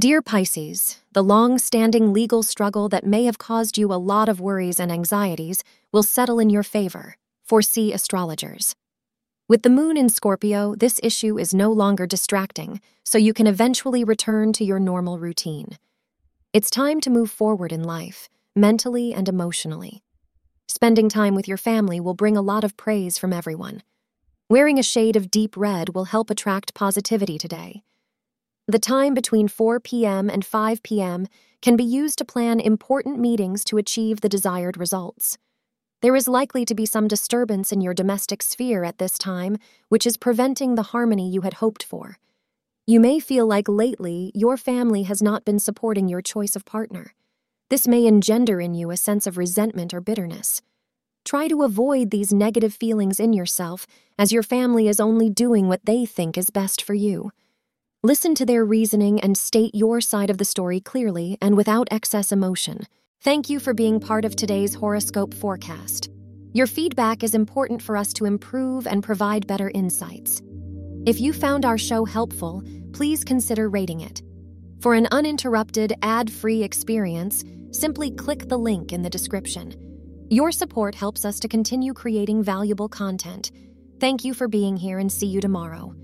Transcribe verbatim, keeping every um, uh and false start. Dear Pisces, the long-standing legal struggle that may have caused you a lot of worries and anxieties will settle in your favor, foresee astrologers. With the moon in Scorpio, this issue is no longer distracting, so you can eventually return to your normal routine. It's time to move forward in life, mentally and emotionally. Spending time with your family will bring a lot of praise from everyone. Wearing a shade of deep red will help attract positivity today. The time between four p m and five p m can be used to plan important meetings to achieve the desired results. There is likely to be some disturbance in your domestic sphere at this time, which is preventing the harmony you had hoped for. You may feel like lately your family has not been supporting your choice of partner. This may engender in you a sense of resentment or bitterness. Try to avoid these negative feelings in yourself, as your family is only doing what they think is best for you. Listen to their reasoning and state your side of the story clearly and without excess emotion. Thank you for being part of today's horoscope forecast. Your feedback is important for us to improve and provide better insights. If you found our show helpful, please consider rating it. For an uninterrupted, ad-free experience, simply click the link in the description. Your support helps us to continue creating valuable content. Thank you for being here, and see you tomorrow.